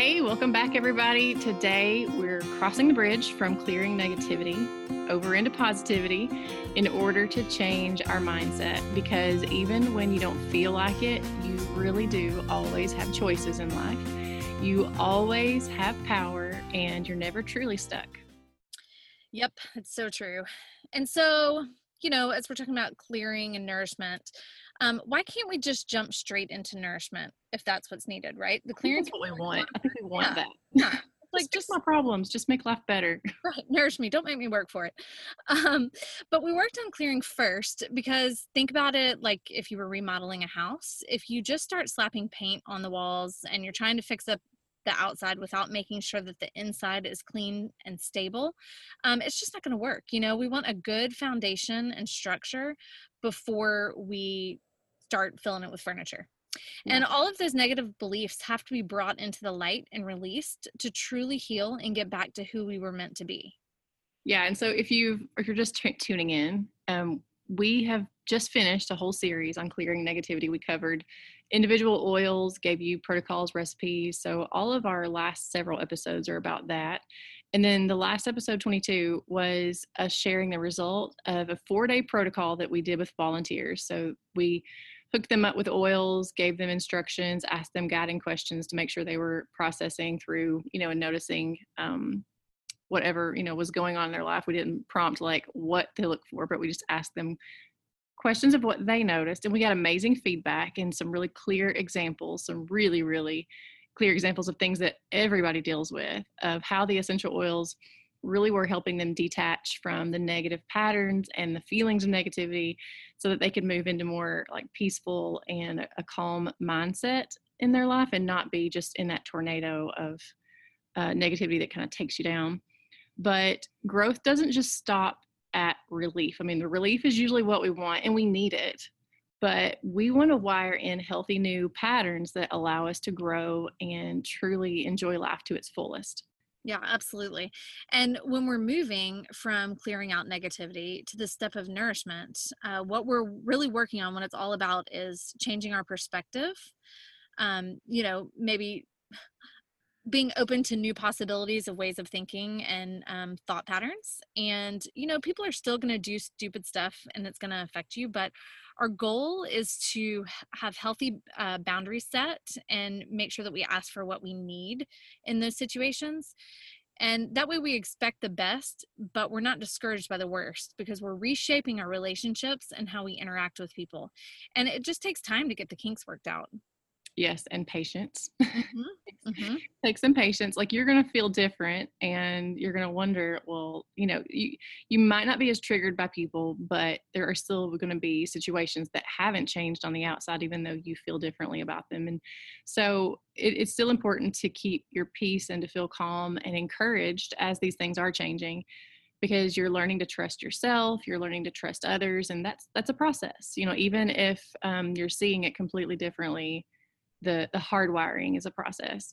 Hey, welcome back, everybody. Today, we're crossing the bridge from clearing negativity over into positivity in order to change our mindset, because even when you don't feel like it, you really do always have choices in life. You always have power, and you're never truly stuck. Yep, it's so true. And so, as we're talking about clearing and nourishment, why can't we just jump straight into nourishment if that's what's needed, right? The clearing is what we want. I think we want that. Yeah. Like, just my problems, just make life better. Right. Nourish me. Don't make me work for it. But we worked on clearing first, because think about it like if you were remodeling a house. If you just start slapping paint on the walls and you're trying to fix up the outside without making sure that the inside is clean and stable, it's just not going to work. We want a good foundation and structure before we start filling it with furniture. Yeah. And all of those negative beliefs have to be brought into the light and released to truly heal and get back to who we were meant to be. Yeah. And so if you're just tuning in, we have just finished a whole series on clearing negativity. We covered individual oils, gave you protocols, recipes. So all of our last several episodes are about that. And then the last episode, 22, was us sharing the result of a 4-day protocol that we did with volunteers. So we hooked them up with oils, gave them instructions, asked them guiding questions to make sure they were processing through, and noticing whatever, was going on in their life. We didn't prompt like what to look for, but we just asked them questions of what they noticed. And we got amazing feedback and some really clear examples, some really, really clear examples of things that everybody deals with, of how the essential oils really were helping them detach from the negative patterns and the feelings of negativity so that they could move into more like peaceful and a calm mindset in their life and not be just in that tornado of negativity that kind of takes you down. But growth doesn't just stop at relief. I mean, the relief is usually what we want and we need it, but we want to wire in healthy new patterns that allow us to grow and truly enjoy life to its fullest. Yeah, absolutely. And when we're moving from clearing out negativity to the step of nourishment, what we're really working on, what it's all about, is changing our perspective. Maybe being open to new possibilities of ways of thinking and thought patterns. And, people are still going to do stupid stuff and it's going to affect you. But our goal is to have healthy boundaries set and make sure that we ask for what we need in those situations. And that way we expect the best, but we're not discouraged by the worst, because we're reshaping our relationships and how we interact with people. And it just takes time to get the kinks worked out. Yes. And patience. Mm-hmm. Mm-hmm. Take some patience. Like, you're going to feel different and you're going to wonder, well, you might not be as triggered by people, but there are still going to be situations that haven't changed on the outside, even though you feel differently about them. And so it's still important to keep your peace and to feel calm and encouraged as these things are changing, because you're learning to trust yourself, you're learning to trust others. And that's a process, even if you're seeing it completely differently. The hardwiring is a process.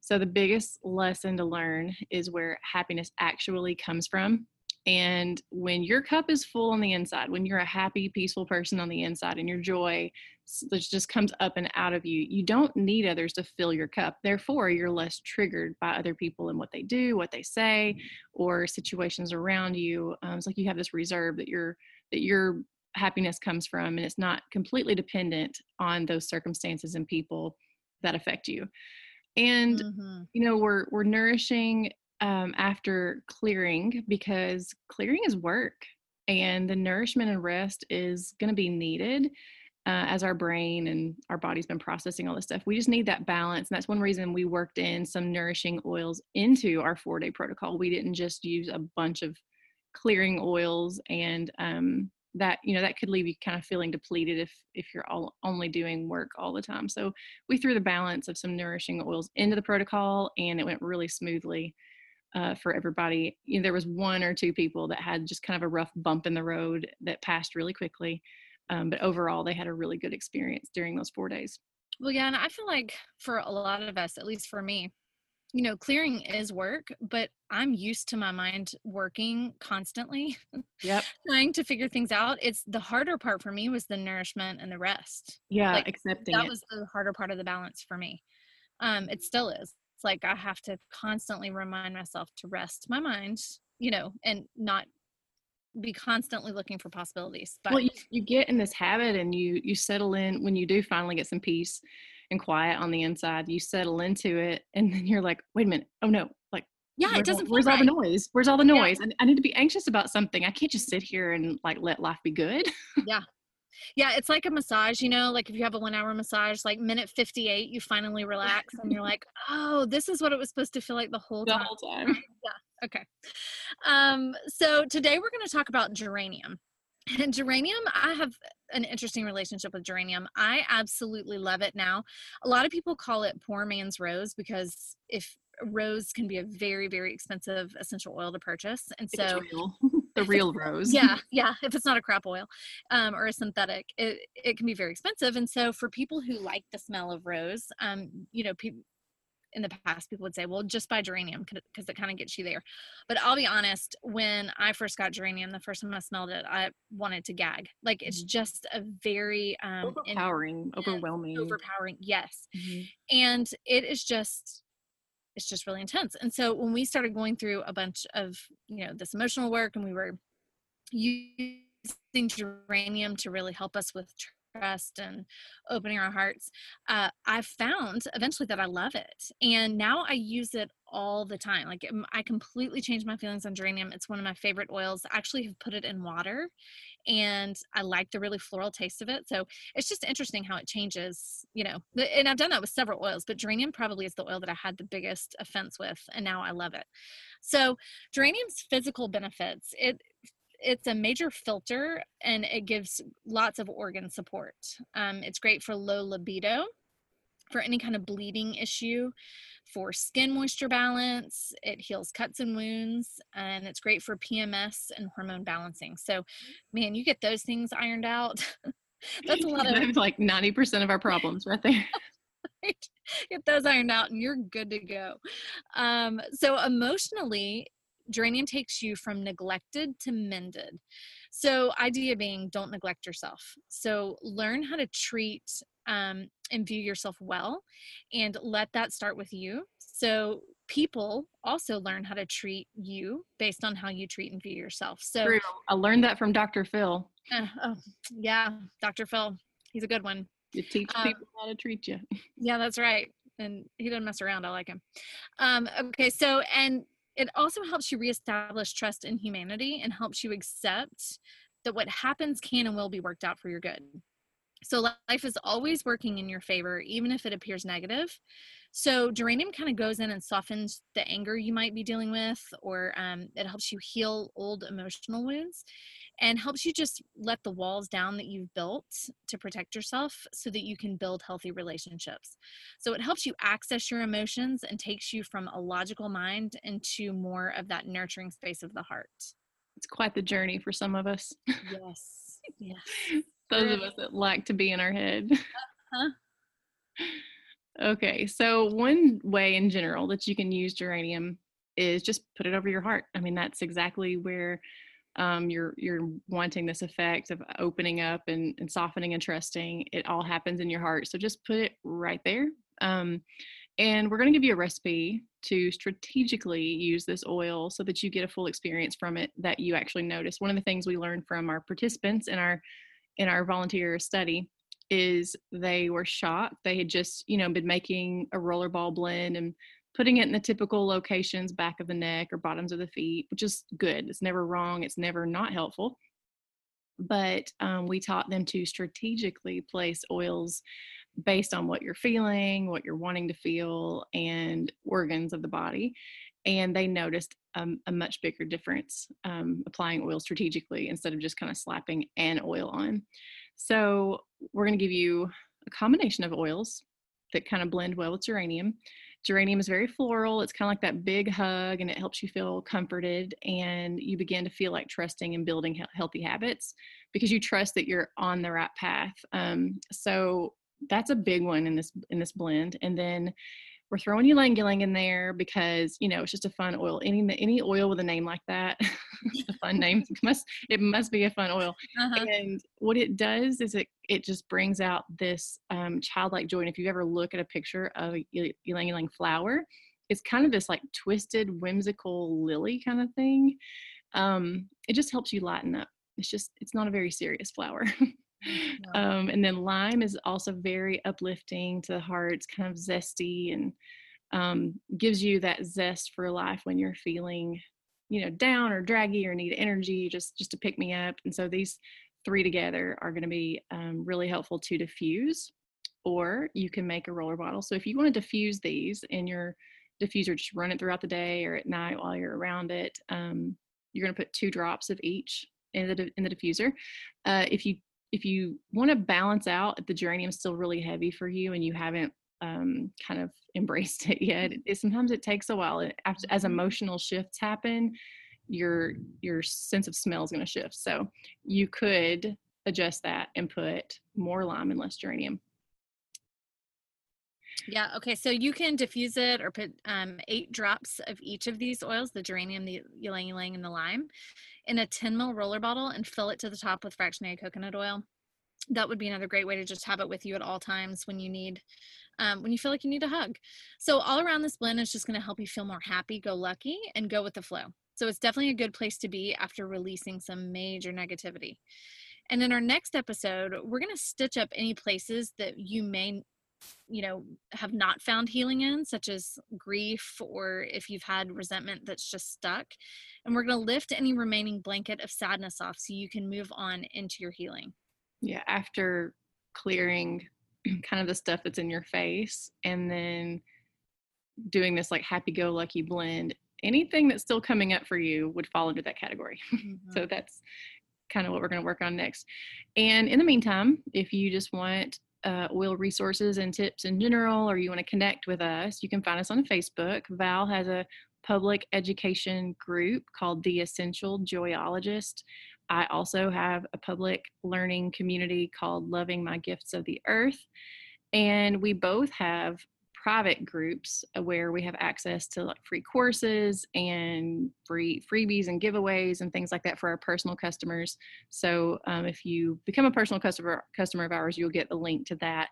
So the biggest lesson to learn is where happiness actually comes from. And when your cup is full on the inside, when you're a happy, peaceful person on the inside and your joy just comes up and out of you, you don't need others to fill your cup. Therefore, you're less triggered by other people and what they do, what they say, or situations around you. It's like you have this reserve that your happiness comes from, and it's not completely dependent on those circumstances and people that affect you. And, mm-hmm. We're nourishing after clearing, because clearing is work, and the nourishment and rest is going to be needed as our brain and our body's been processing all this stuff. We just need that balance. And that's one reason we worked in some nourishing oils into our 4-day protocol. We didn't just use a bunch of clearing oils and, that, that could leave you kind of feeling depleted if you're only doing work all the time. So we threw the balance of some nourishing oils into the protocol, and it went really smoothly for everybody. There was 1 or 2 people that had just kind of a rough bump in the road that passed really quickly. But overall, they had a really good experience during those 4 days. Well, yeah, and I feel like for a lot of us, at least for me, clearing is work, but I'm used to my mind working constantly, yep. trying to figure things out. It's the harder part for me was the nourishment and the rest. Yeah, accepting that was the harder part of the balance for me. It still is. It's like I have to constantly remind myself to rest my mind, you know, and not be constantly looking for possibilities. But well, you get in this habit and you settle in when you do finally get some peace and quiet on the inside. You settle into it, and then you're like, wait a minute, oh no, like, yeah, it doesn't. Where's all the noise? Where's all the noise? Yeah. I need to be anxious about something. I can't just sit here and like let life be good. Yeah. Yeah, it's like a massage, you know, like if you have a 1 hour massage, like minute 58, you finally relax and you're like, oh, this is what it was supposed to feel like the whole time. Yeah. Okay. So today we're going to talk about geranium. And geranium, I have an interesting relationship with geranium. I absolutely love it now. A lot of people call it poor man's rose because if rose can be a very, very expensive essential oil to purchase. And so the real rose. Yeah. Yeah. If it's not a crap oil, or a synthetic, it can be very expensive. And so for people who like the smell of rose, you know, in the past, people would say, well, just buy geranium because it kind of gets you there. But I'll be honest, when I first got geranium, the first time I smelled it, I wanted to gag. Like it's just a very overwhelming. Yes. Mm-hmm. And it's just really intense. And so when we started going through a bunch of, you know, this emotional work, and we were using geranium to really help us with trust and opening our hearts, I found eventually that I love it. And now I use it all the time. Like I completely changed my feelings on geranium. It's one of my favorite oils. I actually have put it in water and I like the really floral taste of it. So it's just interesting how it changes, you know, and I've done that with several oils, but geranium probably is the oil that I had the biggest offense with. And now I love it. So geranium's physical benefits, it's a major filter and it gives lots of organ support. It's great for low libido, for any kind of bleeding issue, for skin moisture balance. It heals cuts and wounds, and it's great for PMS and hormone balancing. So, man, you get those things ironed out. That's a lot of like 90% of our problems right there. Right? Get those ironed out and you're good to go. So emotionally, geranium takes you from neglected to mended. So idea being, don't neglect yourself. So learn how to treat and view yourself well, and let that start with you. So people also learn how to treat you based on how you treat and view yourself. So true. I learned that from Dr. Phil. Yeah. Dr. Phil, he's a good one. You teach people how to treat you. Yeah, that's right. And he doesn't mess around. I like him. Okay. So, and it also helps you reestablish trust in humanity and helps you accept that what happens can and will be worked out for your good. So life is always working in your favor, even if it appears negative. So geranium kind of goes in and softens the anger you might be dealing with, or it helps you heal old emotional wounds and helps you just let the walls down that you've built to protect yourself so that you can build healthy relationships. So it helps you access your emotions and takes you from a logical mind into more of that nurturing space of the heart. It's quite the journey for some of us. Yes. Yes. Those of us that like to be in our head. Uh-huh. Okay. So one way in general that you can use geranium is just put it over your heart. I mean, that's exactly where you're wanting this effect of opening up and softening and trusting. It all happens in your heart. So just put it right there. And we're going to give you a recipe to strategically use this oil so that you get a full experience from it that you actually notice. One of the things we learned from our participants in our volunteer study is they were shocked. They had just, you know, been making a rollerball blend and putting it in the typical locations, back of the neck or bottoms of the feet, which is good. It's never wrong. It's never not helpful. But we taught them to strategically place oils based on what you're feeling, what you're wanting to feel, and organs of the body. And they noticed a much bigger difference applying oil strategically instead of just kind of slapping an oil on. So we're going to give you a combination of oils that kind of blend well with geranium. Geranium is very floral. It's kind of like that big hug, and it helps you feel comforted, and you begin to feel like trusting and building healthy habits because you trust that you're on the right path. So that's a big one in this blend. And then we're throwing ylang-ylang in there because, you know, it's just a fun oil. Any oil with a name like that, it's a fun name. It must be a fun oil. Uh-huh. And what it does is it just brings out this childlike joy. And if you ever look at a picture of a ylang-ylang flower, it's kind of this like twisted, whimsical lily kind of thing. It just helps you lighten up. It's not a very serious flower. No. And then lime is also very uplifting to the heart. It's kind of zesty and gives you that zest for life when you're feeling, you know, down or draggy or need energy just to pick me up. And so these three together are going to be really helpful to diffuse, or you can make a roller bottle. So if you want to diffuse these in your diffuser, just run it throughout the day or at night while you're around it. You're going to put 2 drops of each in the diffuser. If you want to balance out, if the geranium is still really heavy for you and you haven't kind of embraced it yet, sometimes it takes a while. As emotional shifts happen, your sense of smell is going to shift. So you could adjust that and put more lime and less geranium. Yeah. Okay. So you can diffuse it or put 8 drops of each of these oils, the geranium, the ylang-ylang, and the lime, in a 10 ml roller bottle and fill it to the top with fractionated coconut oil. That would be another great way to just have it with you at all times when you need, when you feel like you need a hug. So all around, this blend is just going to help you feel more happy, go lucky, and go with the flow. So it's definitely a good place to be after releasing some major negativity. And in our next episode, we're going to stitch up any places that you may, you know, have not found healing in, such as grief, or if you've had resentment that's just stuck. And we're going to lift any remaining blanket of sadness off so you can move on into your healing. Yeah. After clearing kind of the stuff that's in your face and then doing this like happy-go-lucky blend, anything that's still coming up for you would fall under that category. Mm-hmm. So that's kind of what we're going to work on next. And in the meantime, if you just want oil resources and tips in general, or you want to connect with us, you can find us on Facebook. Val has a public education group called the Essential Joyologist. I also have a public learning community called Loving My Gifts of the Earth. And we both have private groups where we have access to like free courses and free freebies and giveaways and things like that for our personal customers. So if you become a personal customer of ours, you'll get a link to that.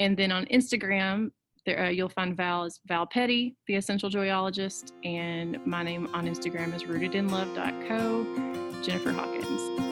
And then on Instagram, there, you'll find Val as Val Petty, the Essential Joyologist, and my name on Instagram is rootedinlove.co, Jennifer Hawkins.